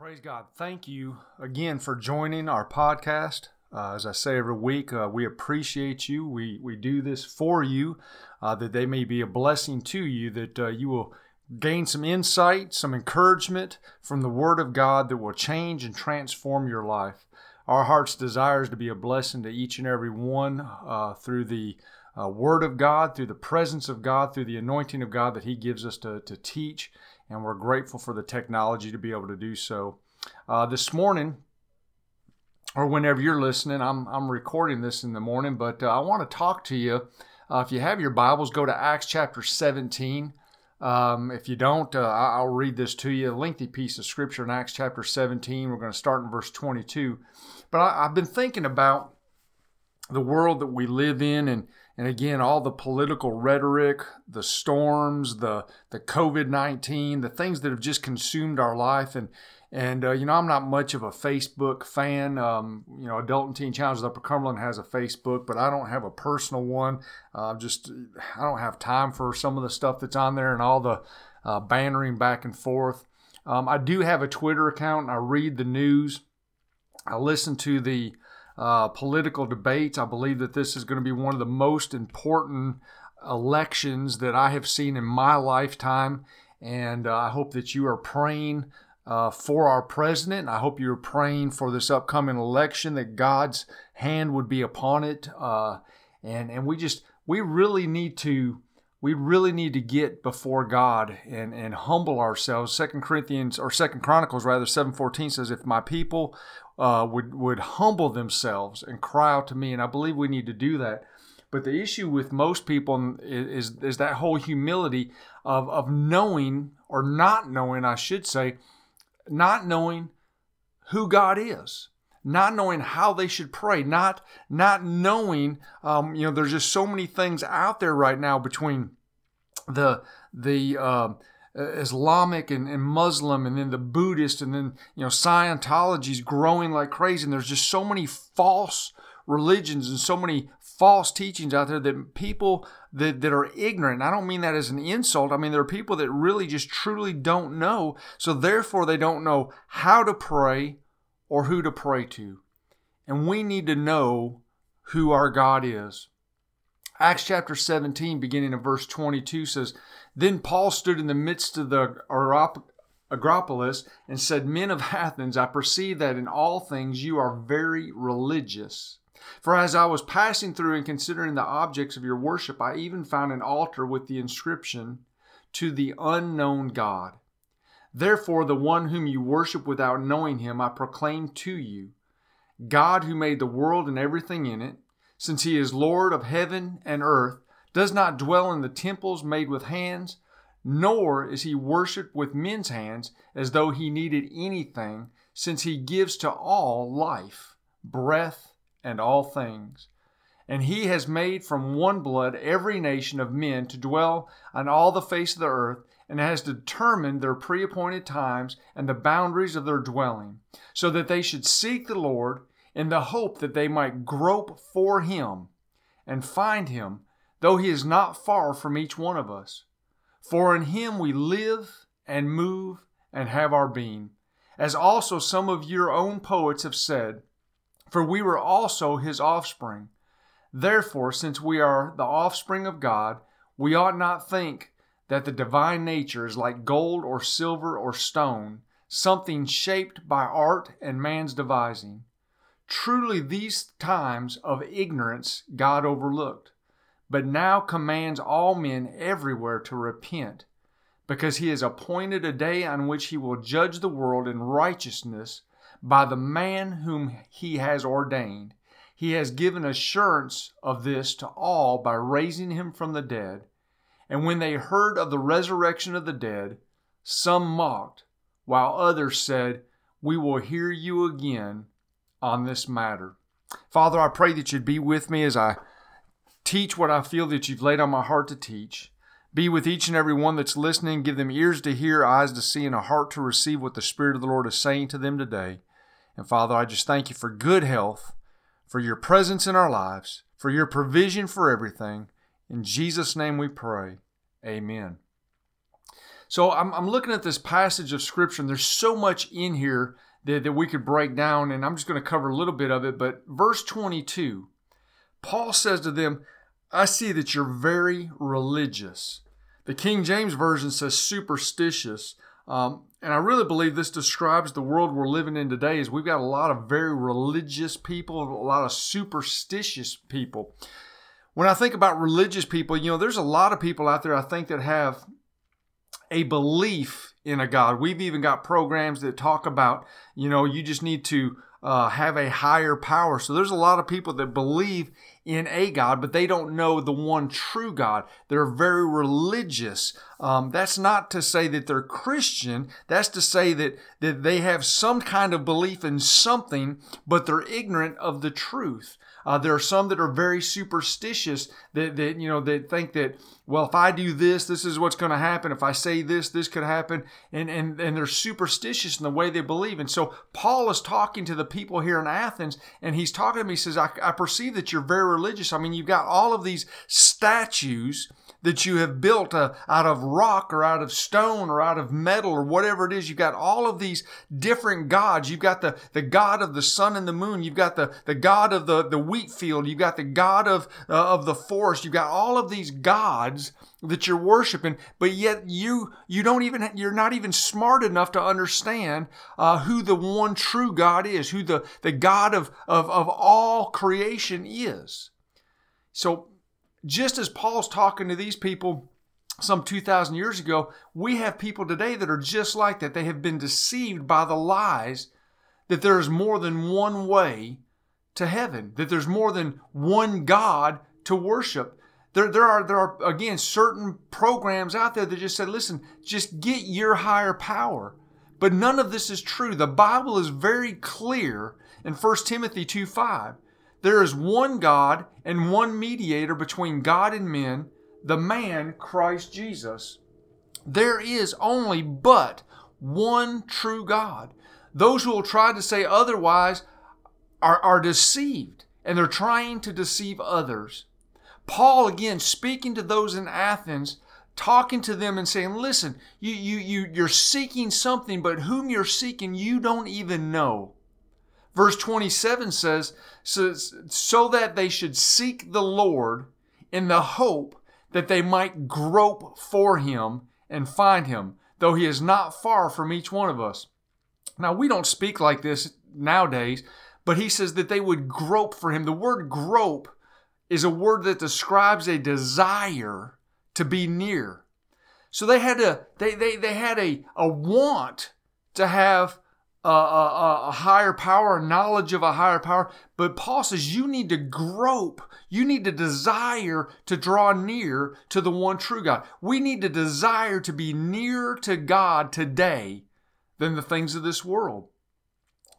Praise God. Thank you again for joining our podcast. As I say every week, we appreciate you. We do this for you, that they may be a blessing to you, that you will gain some insight, some encouragement from the Word of God that will change and transform your life. Our heart's desire is to be a blessing to each and every one through the Word of God, through the presence of God, through the anointing of God that He gives us to teach, and we're grateful for the technology to be able to do so. This morning, or whenever you're listening, I'm recording this in the morning, but I want to talk to you. If you have your Bibles, go to Acts chapter 17. If you don't, I'll read this to you, a lengthy piece of Scripture in Acts chapter 17. We're going to start in verse 22. But I've been thinking about the world that we live in, and again, all the political rhetoric, the storms, the COVID-19, the things that have just consumed our life. And you know, I'm not much of a Facebook fan. You know, Adult and Teen Challenge Upper Cumberland has a Facebook, but I don't have a personal one. I don't have time for some of the stuff that's on there and all the bantering back and forth. I do have a Twitter account, and I read the news. I listen to the political debates. I believe that this is going to be one of the most important elections that I have seen in my lifetime, and I hope that you are praying for our president. I hope you're praying for this upcoming election, that God's hand would be upon it. And we really need to get before God and humble ourselves. 2 Chronicles 7:14 says, if my people would humble themselves and cry out to me, and I believe we need to do that. But the issue with most people is that whole humility of knowing, or not knowing, I should say, not knowing who God is, not knowing how they should pray, not knowing, you know, there's just so many things out there right now between the Islamic and Muslim, and then the Buddhist, and then, you know, Scientology's growing like crazy, and there's just so many false religions and so many false teachings out there that people that are ignorant. I don't mean that as an insult. I mean, there are people that really just truly don't know. So therefore, they don't know how to pray or who to pray to. And we need to know who our God is. Acts chapter 17, beginning of verse 22 says, Then Paul stood in the midst of the Areopagus and said, Men of Athens, I perceive that in all things you are very religious. For as I was passing through and considering the objects of your worship, I even found an altar with the inscription, To the Unknown God. Therefore, the one whom you worship without knowing him, I proclaim to you, God who made the world and everything in it, since he is Lord of heaven and earth, does not dwell in the temples made with hands, nor is he worshipped with men's hands as though he needed anything, since he gives to all life, breath, and all things. And he has made from one blood every nation of men to dwell on all the face of the earth, and has determined their pre-appointed times and the boundaries of their dwelling, so that they should seek the Lord in the hope that they might grope for him and find him, though he is not far from each one of us. For in him we live and move and have our being, as also some of your own poets have said, For we were also his offspring. Therefore, since we are the offspring of God, we ought not think that the divine nature is like gold or silver or stone, something shaped by art and man's devising. Truly these times of ignorance God overlooked, but now commands all men everywhere to repent, because he has appointed a day on which he will judge the world in righteousness by the man whom he has ordained. He has given assurance of this to all by raising him from the dead. And when they heard of the resurrection of the dead, some mocked, while others said, We will hear you again on this matter. Father, I pray that you'd be with me as I teach what I feel that you've laid on my heart to teach. Be with each and every one that's listening. Give them ears to hear, eyes to see, and a heart to receive what the Spirit of the Lord is saying to them today. And Father, I just thank you for good health, for your presence in our lives, for your provision for everything. In Jesus' name we pray. Amen. So I'm looking at this passage of Scripture, and there's so much in here that we could break down, and I'm just going to cover a little bit of it. But verse 22, Paul says to them, I see that you're very religious. The King James Version says superstitious. And I really believe this describes the world we're living in today. Is we've got a lot of very religious people, a lot of superstitious people. When I think about religious people, you know, there's a lot of people out there, I think, that have a belief in a God. We've even got programs that talk about, you know, you just need to have a higher power. So there's a lot of people that believe in a God, but they don't know the one true God. They're very religious. That's not to say that they're Christian. That's to say that they have some kind of belief in something, but they're ignorant of the truth. There are some that are very superstitious that you know, that think that, well, if I do this, this is what's going to happen. If I say this, this could happen. And they're superstitious in the way they believe. And so Paul is talking to the people here in Athens, and he's talking to me. He says, I perceive that you're very religious. I mean, you've got all of these statues that you have built out of rock or out of stone or out of metal or whatever it is. You've got all of these different gods. You've got the God of the sun and the moon. You've got the God of the wheat field. You've got the God of the forest. You've got all of these gods that you're worshiping, but yet you don't even, you're not even smart enough to understand who the one true God is, who the God of all creation is. So just as Paul's talking to these people some 2,000 years ago, we have people today that are just like that. They have been deceived by the lies that there is more than one way to heaven, that there's more than one God to worship. There are again, certain programs out there that just said, listen, just get your higher power. But none of this is true. The Bible is very clear in 1 Timothy 2:5. There is one God and one mediator between God and men, the man Christ Jesus. There is only but one true God. Those who will try to say otherwise are deceived, and they're trying to deceive others. Paul, again, speaking to those in Athens, talking to them and saying, listen, you're seeking something, but whom you're seeking, you don't even know. Verse 27 says, so that they should seek the Lord in the hope that they might grope for him and find him, though he is not far from each one of us. Now, we don't speak like this nowadays, but he says that they would grope for him. The word grope is a word that describes a desire to be near. So they had a want to have a higher power, a knowledge of a higher power. But Paul says you need to grope. You need to desire to draw near to the one true God. We need to desire to be nearer to God today than the things of this world.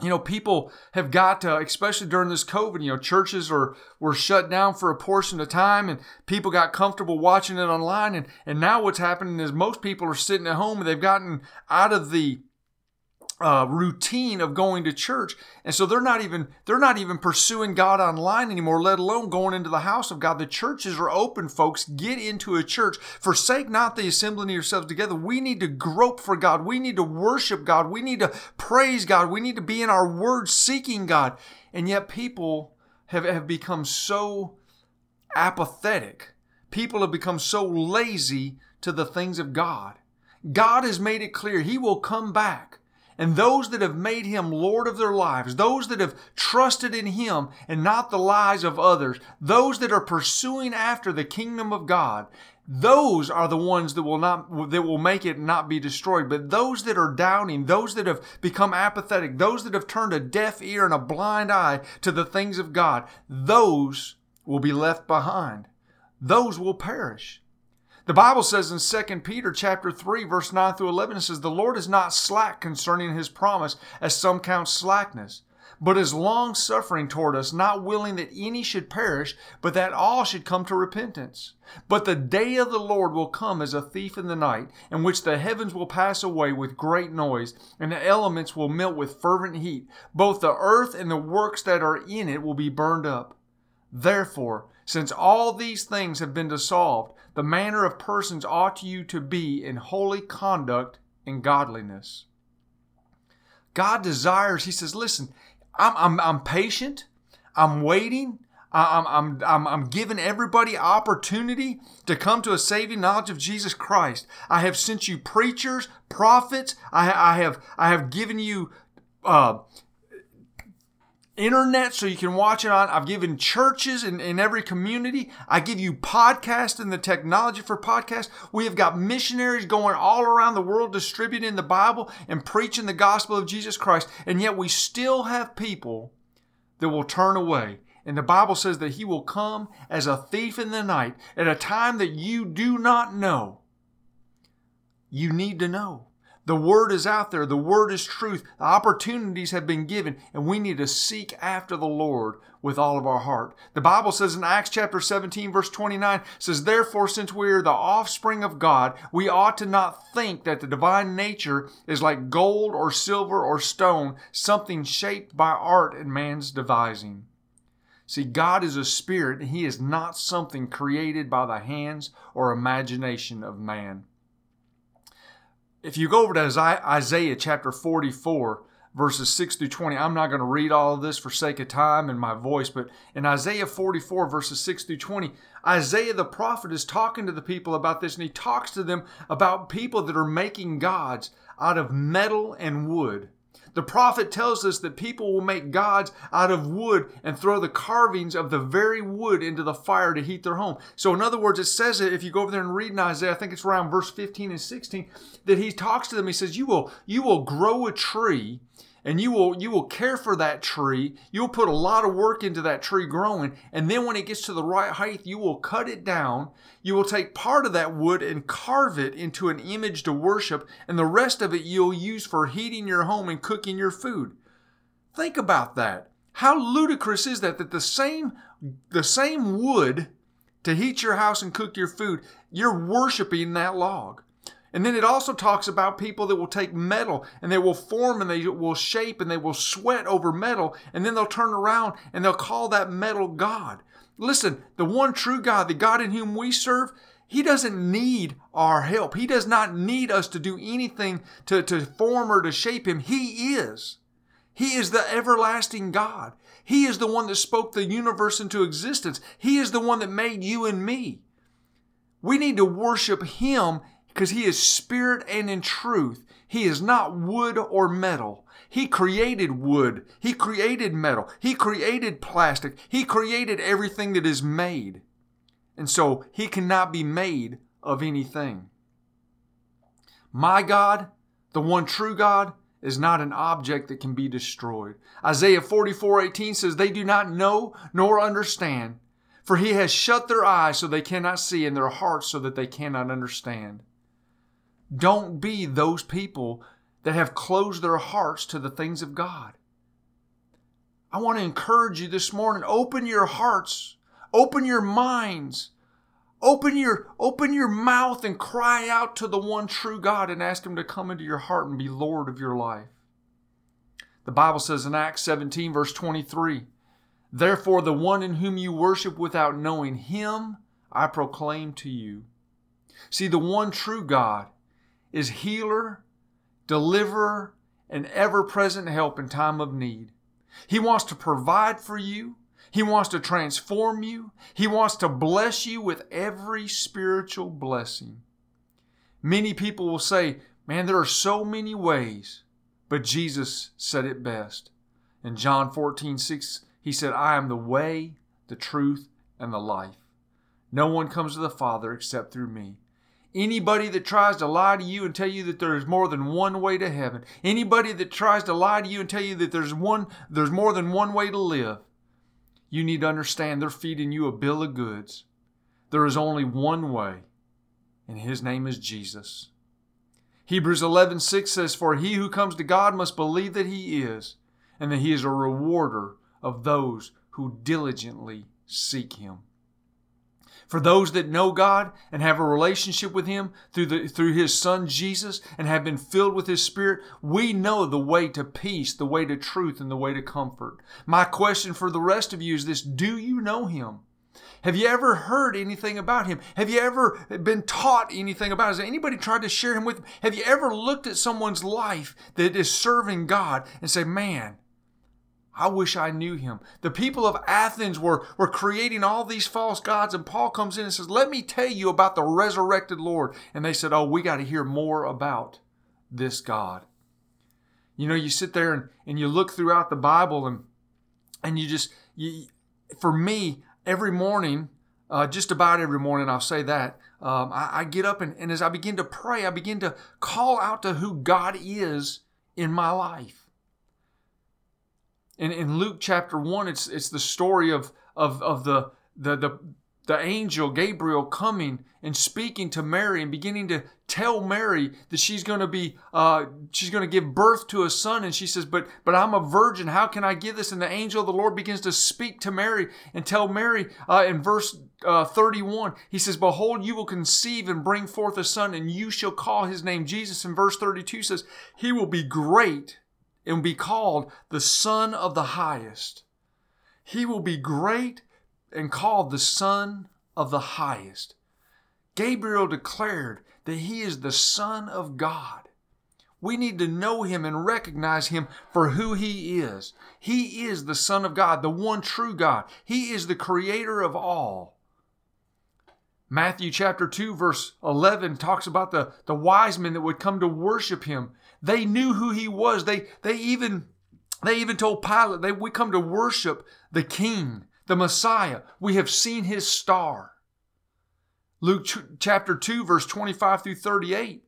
You know, people have got to, especially during this COVID, you know, churches were shut down for a portion of time, and people got comfortable watching it online. And now what's happening is most people are sitting at home, and they've gotten out of the routine of going to church, and so they're not even pursuing God online anymore, let alone going into the house of God. The churches are open, folks. Get into a church. Forsake not the assembling of yourselves together. We need to grope for God. We need to worship God. We need to praise God. We need to be in our word seeking God. And yet people have become so apathetic. People have become so lazy to the things of God. God has made it clear He will come back. And those that have made Him Lord of their lives, those that have trusted in Him and not the lies of others, those that are pursuing after the kingdom of God, those are the ones that will make it not be destroyed. But those that are doubting, those that have become apathetic, those that have turned a deaf ear and a blind eye to the things of God, those will be left behind. Those will perish. The Bible says in 2 Peter chapter 3, verse 9 through 11, it says, the Lord is not slack concerning His promise, as some count slackness, but is long-suffering toward us, not willing that any should perish, but that all should come to repentance. But the day of the Lord will come as a thief in the night, in which the heavens will pass away with great noise, and the elements will melt with fervent heat. Both the earth and the works that are in it will be burned up. Therefore, since all these things have been dissolved, the manner of persons ought you to be in holy conduct and godliness. God desires, he says, listen, I'm patient, I'm waiting, I'm giving everybody opportunity to come to a saving knowledge of Jesus Christ. I have sent you preachers, prophets. I have given you internet so you can watch it on. I've given churches in every community. I give you podcasts and the technology for podcasts. We have got missionaries going all around the world distributing the Bible and preaching the gospel of Jesus Christ. And yet we still have people that will turn away. And the Bible says that he will come as a thief in the night at a time that you do not know. You need to know. The word is out there. The word is truth. The opportunities have been given, and we need to seek after the Lord with all of our heart. The Bible says in Acts chapter 17, verse 29, says, therefore, since we are the offspring of God, we ought to not think that the divine nature is like gold or silver or stone, something shaped by art and man's devising. See, God is a spirit, and he is not something created by the hands or imagination of man. If you go over to Isaiah chapter 44, verses 6 through 20, I'm not going to read all of this for sake of time and my voice, but in Isaiah 44, verses 6 through 20, Isaiah the prophet is talking to the people about this, and he talks to them about people that are making gods out of metal and wood. The prophet tells us that people will make gods out of wood and throw the carvings of the very wood into the fire to heat their home. So in other words, it says it, if you go over there and read in Isaiah, I think it's around verse 15 and 16, that he talks to them. He says, you will grow a tree and you will care for that tree. You'll put a lot of work into that tree growing. And then when it gets to the right height, you will cut it down. You will take part of that wood and carve it into an image to worship. And the rest of it you'll use for heating your home and cooking your food. Think about that. How ludicrous is that the same wood to heat your house and cook your food, you're worshiping that log. And then it also talks about people that will take metal and they will form and they will shape and they will sweat over metal, and then they'll turn around and they'll call that metal God. Listen, the one true God, the God in whom we serve, he doesn't need our help. He does not need us to do anything to form or to shape him. He is. He is the everlasting God. He is the one that spoke the universe into existence. He is the one that made you and me. We need to worship him, because he is spirit and in truth. He is not wood or metal. He created wood. He created metal. He created plastic. He created everything that is made. And so he cannot be made of anything. My God, the one true God, is not an object that can be destroyed. Isaiah 44:18 says, they do not know nor understand, for he has shut their eyes so they cannot see, and their hearts so that they cannot understand. Don't be those people that have closed their hearts to the things of God. I want to encourage you this morning, open your hearts, open your minds, open your mouth and cry out to the one true God and ask him to come into your heart and be Lord of your life. The Bible says in Acts 17, verse 23, therefore the one in whom you worship without knowing him, I proclaim to you. See, the one true God is healer, deliverer, and ever-present help in time of need. He wants to provide for you. He wants to transform you. He wants to bless you with every spiritual blessing. Many people will say, man, there are so many ways, but Jesus said it best. In John 14:6, he said, I am the way, the truth, and the life. No one comes to the Father except through me. Anybody that tries to lie to you and tell you that there is more than one way to heaven, anybody that tries to lie to you and tell you that there's more than one way to live, you need to understand they're feeding you a bill of goods. There is only one way, and his name is Jesus. Hebrews 11:6 says, for he who comes to God must believe that he is, and that he is a rewarder of those who diligently seek him. For those that know God and have a relationship with him through his son Jesus and have been filled with his spirit, we know the way to peace, the way to truth, and the way to comfort. My question for the rest of you is this: do you know him? Have you ever heard anything about him? Have you ever been taught anything about him? Has anybody tried to share him with him? Have you ever looked at someone's life that is serving God and say, man, I wish I knew him? The people of Athens were creating all these false gods, and Paul comes in and says, let me tell you about the resurrected Lord. And they said, oh, we got to hear more about this God. You know, you sit there and you look throughout the Bible and you just, for me, every morning, just about every morning, I'll say that, I get up and as I begin to pray, I begin to call out to who God is in my life. And in Luke chapter 1, it's the story of the angel Gabriel coming and speaking to Mary and beginning to tell Mary that she's going to be give birth to a son, and she says, but I'm a virgin. How can I give this? And the angel of the Lord begins to speak to Mary and tell Mary in verse 31. He says, behold, you will conceive and bring forth a son, and you shall call his name Jesus. And verse 32 says, he will be great and be called the Son of the Highest. He will be great and called the Son of the Highest. Gabriel declared that he is the Son of God. We need to know him and recognize him for who he is. He is the Son of God, the one true God. He is the creator of all. Matthew chapter 2 verse 11 talks about the wise men that would come to worship him. They knew who he was. They even told Pilate, we come to worship the King, the Messiah. We have seen his star. Luke chapter 2 verse 25 through 38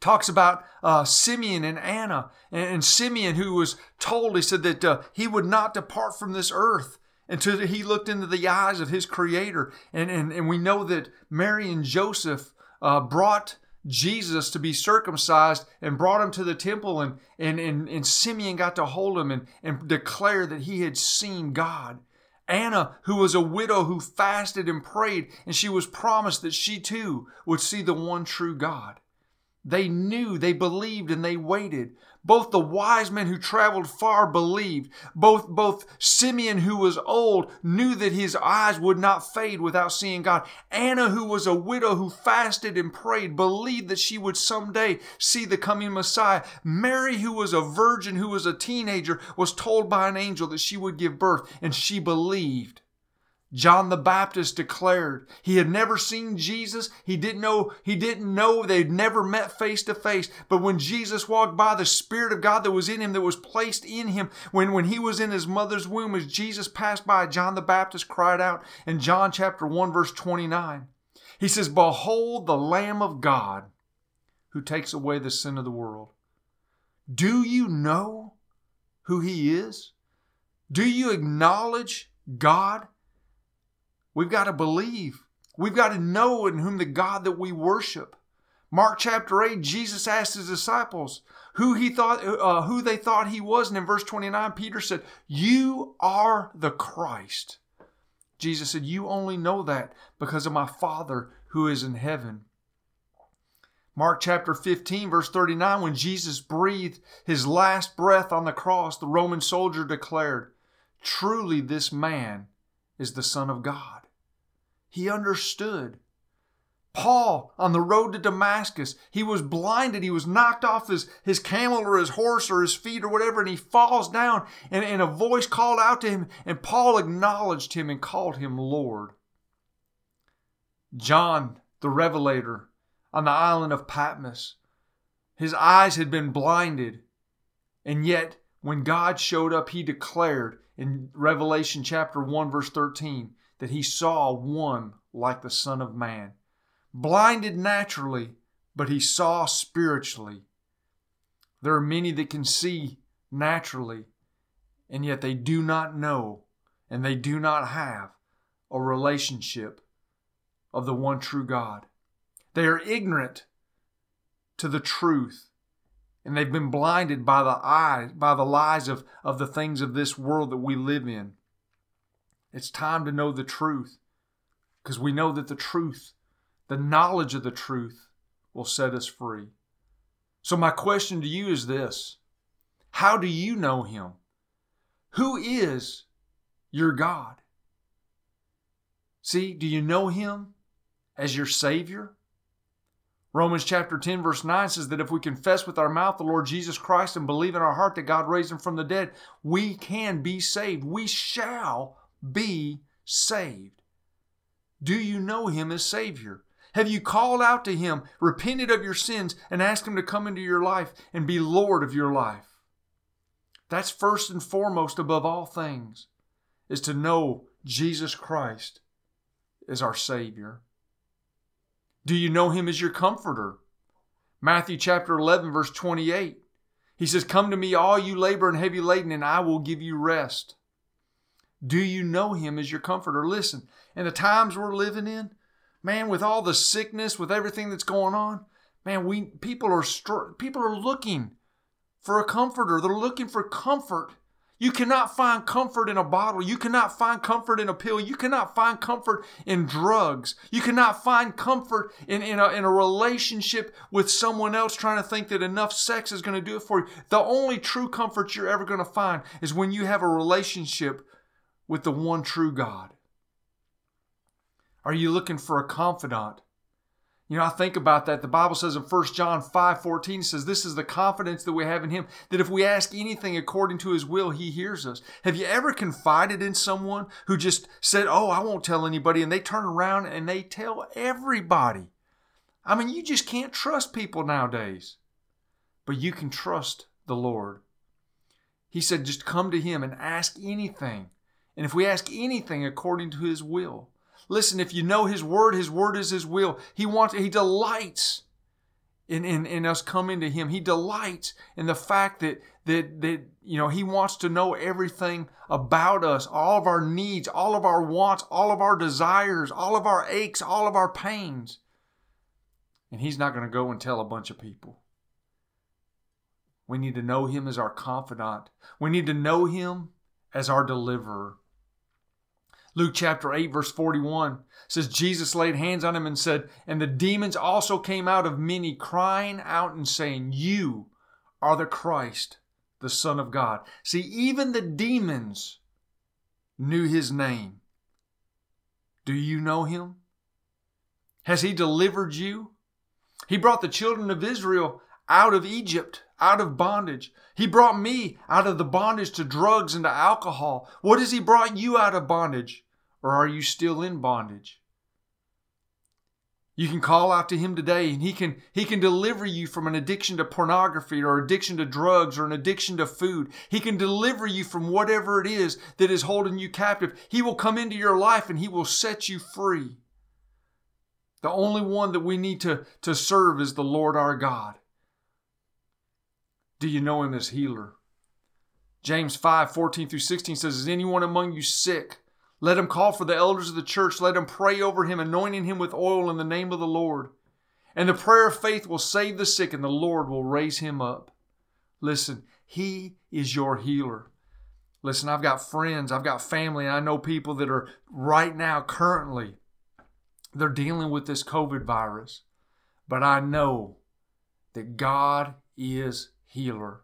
talks about Simeon and Anna. And Simeon, who was told, he said that he would not depart from this earth until he looked into the eyes of his Creator. And we know that Mary and Joseph brought Jesus to be circumcised and brought him to the temple, and Simeon got to hold him and declare that he had seen God. Anna, who was a widow who fasted and prayed, and she was promised that she too would see the one true God. They knew, they believed, and they waited. Both the wise men who traveled far believed. Both Simeon, who was old, knew that his eyes would not fade without seeing God. Anna, who was a widow who fasted and prayed, believed that she would someday see the coming Messiah. Mary, who was a virgin, who was a teenager, was told by an angel that she would give birth, and she believed. John the Baptist declared he had never seen Jesus. He didn't know they'd never met face to face. But when Jesus walked by, the Spirit of God that was in him, that was placed in him, when he was in his mother's womb, as Jesus passed by, John the Baptist cried out in John chapter 1 verse 29. He says, behold the Lamb of God who takes away the sin of the world. Do you know who he is? Do you acknowledge God? We've got to believe. We've got to know in whom the God that we worship. Mark chapter 8, Jesus asked his disciples who they thought he was. And in verse 29, Peter said, you are the Christ. Jesus said, you only know that because of my Father who is in heaven. Mark chapter 15, verse 39, when Jesus breathed his last breath on the cross, the Roman soldier declared, truly this man is the Son of God. He understood. Paul, on the road to Damascus, he was blinded. He was knocked off his camel or his horse or his feet or whatever, and he falls down, and a voice called out to him, and Paul acknowledged him and called him Lord. John, the Revelator, on the island of Patmos, his eyes had been blinded, and yet when God showed up, he declared in Revelation chapter 1 verse 13 that he saw one like the Son of Man. Blinded naturally, but he saw spiritually. There are many that can see naturally, and yet they do not know and they do not have a relationship of the one true God. They are ignorant to the truth. And they've been blinded by the lies of the things of this world that we live in. It's time to know the truth, because we know that the truth, the knowledge of the truth, will set us free. So my question to you is this: how do you know him? Who is your God? See, do you know him as your Savior? Romans chapter 10 verse 9 says that if we confess with our mouth the Lord Jesus Christ and believe in our heart that God raised him from the dead, we can be saved. We shall be saved. Do you know him as Savior? Have you called out to him, repented of your sins, and asked him to come into your life and be Lord of your life? That's first and foremost above all things, is to know Jesus Christ as our Savior. Do you know him as your comforter? Matthew chapter 11, verse 28. He says, "Come to me, all you labor and heavy laden, and I will give you rest." Do you know him as your comforter? Listen, in the times we're living in, man, with all the sickness, with everything that's going on, man, people are looking for a comforter. They're looking for comfort. You cannot find comfort in a bottle. You cannot find comfort in a pill. You cannot find comfort in drugs. You cannot find comfort in a relationship with someone else trying to think that enough sex is going to do it for you. The only true comfort you're ever going to find is when you have a relationship with the one true God. Are you looking for a confidant? You know, I think about that. The Bible says in 1 John 5:14, it says, "This is the confidence that we have in him, that if we ask anything according to his will, he hears us." Have you ever confided in someone who just said, "Oh, I won't tell anybody," and they turn around and they tell everybody? I mean, you just can't trust people nowadays. But you can trust the Lord. He said, just come to him and ask anything. And if we ask anything according to his will. Listen, if you know his word is his will. He delights in us coming to him. He delights in the fact that you know, he wants to know everything about us, all of our needs, all of our wants, all of our desires, all of our aches, all of our pains. And he's not going to go and tell a bunch of people. We need to know him as our confidant. We need to know him as our deliverer. Luke chapter 8 verse 41 says, Jesus laid hands on him and said, "And the demons also came out of many, crying out and saying, 'You are the Christ, the Son of God.'" See, even the demons knew his name. Do you know him? Has he delivered you? He brought the children of Israel out of Egypt, out of bondage. He brought me out of the bondage to drugs and to alcohol. What has he brought you out of bondage? Or are you still in bondage? You can call out to him today, and he can deliver you from an addiction to pornography, or addiction to drugs, or an addiction to food. He can deliver you from whatever it is that is holding you captive. He will come into your life and he will set you free. The only one that we need to serve is the Lord our God. Do you know him as healer? James 5:14 through 16 says, "Is anyone among you sick? Let him call for the elders of the church. Let him pray over him, anointing him with oil in the name of the Lord. And the prayer of faith will save the sick, and the Lord will raise him up." Listen, he is your healer. Listen, I've got friends, I've got family, and I know people that are right now, currently, they're dealing with this COVID virus. But I know that God is healer.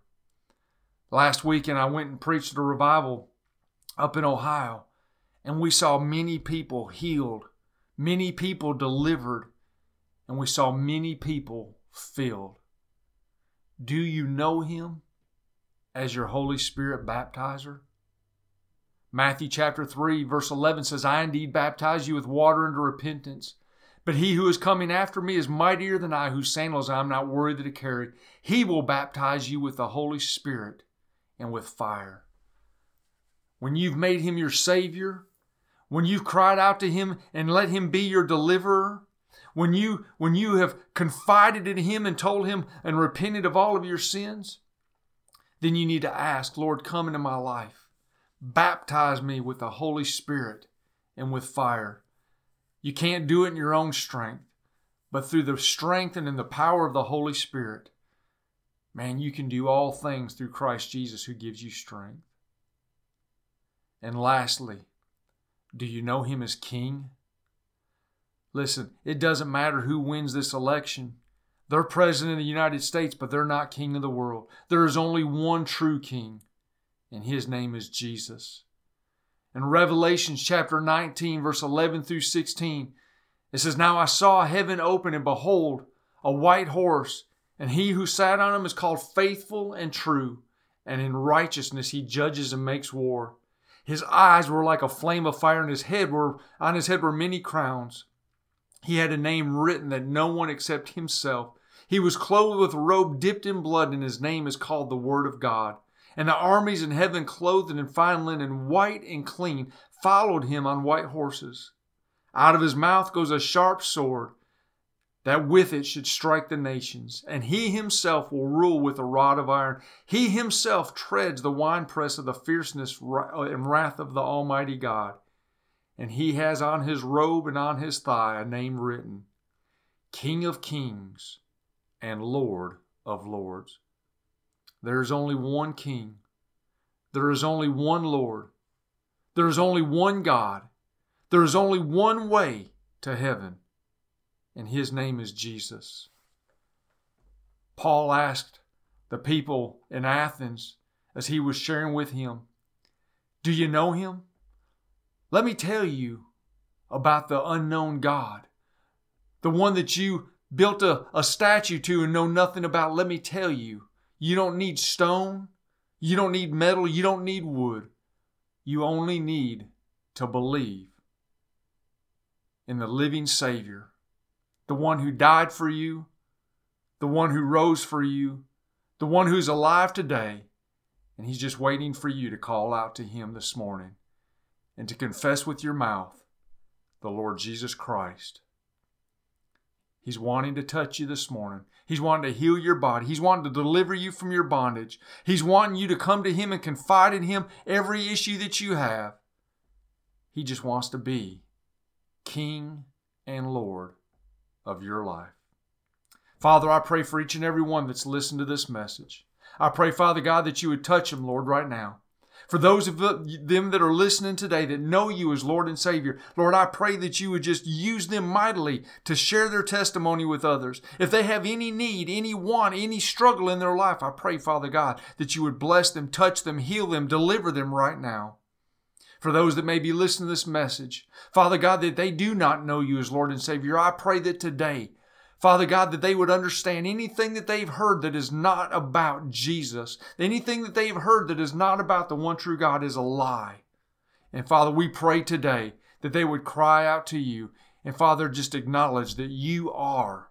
Last weekend, I went and preached at a revival up in Ohio. And we saw many people healed, many people delivered, and we saw many people filled. Do you know him as your Holy Spirit baptizer? Matthew chapter 3, verse 11 says, "I indeed baptize you with water unto repentance. But he who is coming after me is mightier than I, whose sandals I am not worthy to carry. He will baptize you with the Holy Spirit and with fire." When you've made him your Savior, when you've cried out to him and let him be your deliverer, when you have confided in him and told him and repented of all of your sins, then you need to ask, "Lord, come into my life. Baptize me with the Holy Spirit and with fire." You can't do it in your own strength, but through the strength and in the power of the Holy Spirit, man, you can do all things through Christ Jesus who gives you strength. And lastly, do you know him as King? Listen, it doesn't matter who wins this election. They're president of the United States, but they're not king of the world. There is only one true King, and his name is Jesus. In Revelation chapter 19, verse 11 through 16, it says, "Now I saw heaven open, and behold, a white horse, and he who sat on him is called Faithful and True, and in righteousness he judges and makes war. His eyes were like a flame of fire, and on his head were many crowns. He had a name written that no one except himself. He was clothed with a robe dipped in blood, and his name is called the Word of God. And the armies in heaven, clothed in fine linen, white and clean, followed him on white horses. Out of his mouth goes a sharp sword, that with it should strike the nations. And he himself will rule with a rod of iron. He himself treads the winepress of the fierceness and wrath of the Almighty God. And he has on his robe and on his thigh a name written, King of Kings and Lord of Lords." There is only one King. There is only one Lord. There is only one God. There is only one way to heaven, and his name is Jesus. Paul asked the people in Athens as he was sharing with him, "Do you know him? Let me tell you about the unknown God, the one that you built a statue to and know nothing about. Let me tell you, you don't need stone, you don't need metal, you don't need wood. You only need to believe in the living Savior, the one who died for you, the one who rose for you, the one who's alive today, and he's just waiting for you to call out to him this morning and to confess with your mouth the Lord Jesus Christ." He's wanting to touch you this morning. He's wanting to heal your body. He's wanting to deliver you from your bondage. He's wanting you to come to him and confide in him every issue that you have. He just wants to be King and Lord of your life. Father, I pray for each and every one that's listened to this message. I pray, Father God, that you would touch them, Lord, right now. For those of them that are listening today that know you as Lord and Savior, Lord, I pray that you would just use them mightily to share their testimony with others. If they have any need, any want, any struggle in their life, I pray, Father God, that you would bless them, touch them, heal them, deliver them right now. For those that may be listening to this message, Father God, that they do not know you as Lord and Savior, I pray that today, Father God, that they would understand anything that they've heard that is not about Jesus. Anything that they've heard that is not about the one true God is a lie. And Father, we pray today that they would cry out to you. And Father, just acknowledge that you are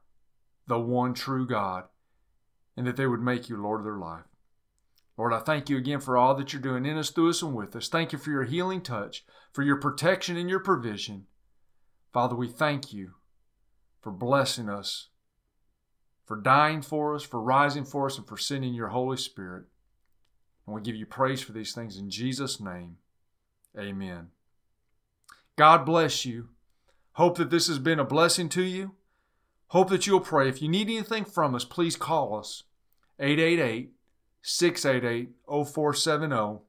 the one true God and that they would make you Lord of their life. Lord, I thank you again for all that you're doing in us, through us, and with us. Thank you for your healing touch, for your protection and your provision. Father, we thank you for blessing us, for dying for us, for rising for us, and for sending your Holy Spirit. And we give you praise for these things in Jesus' name. Amen. God bless you. Hope that this has been a blessing to you. Hope that you'll pray. If you need anything from us, please call us, 888-688-0470.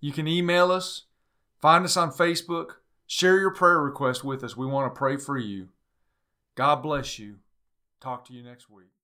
You can email us, find us on Facebook, share your prayer request with us. We want to pray for you. God bless you. Talk to you next week.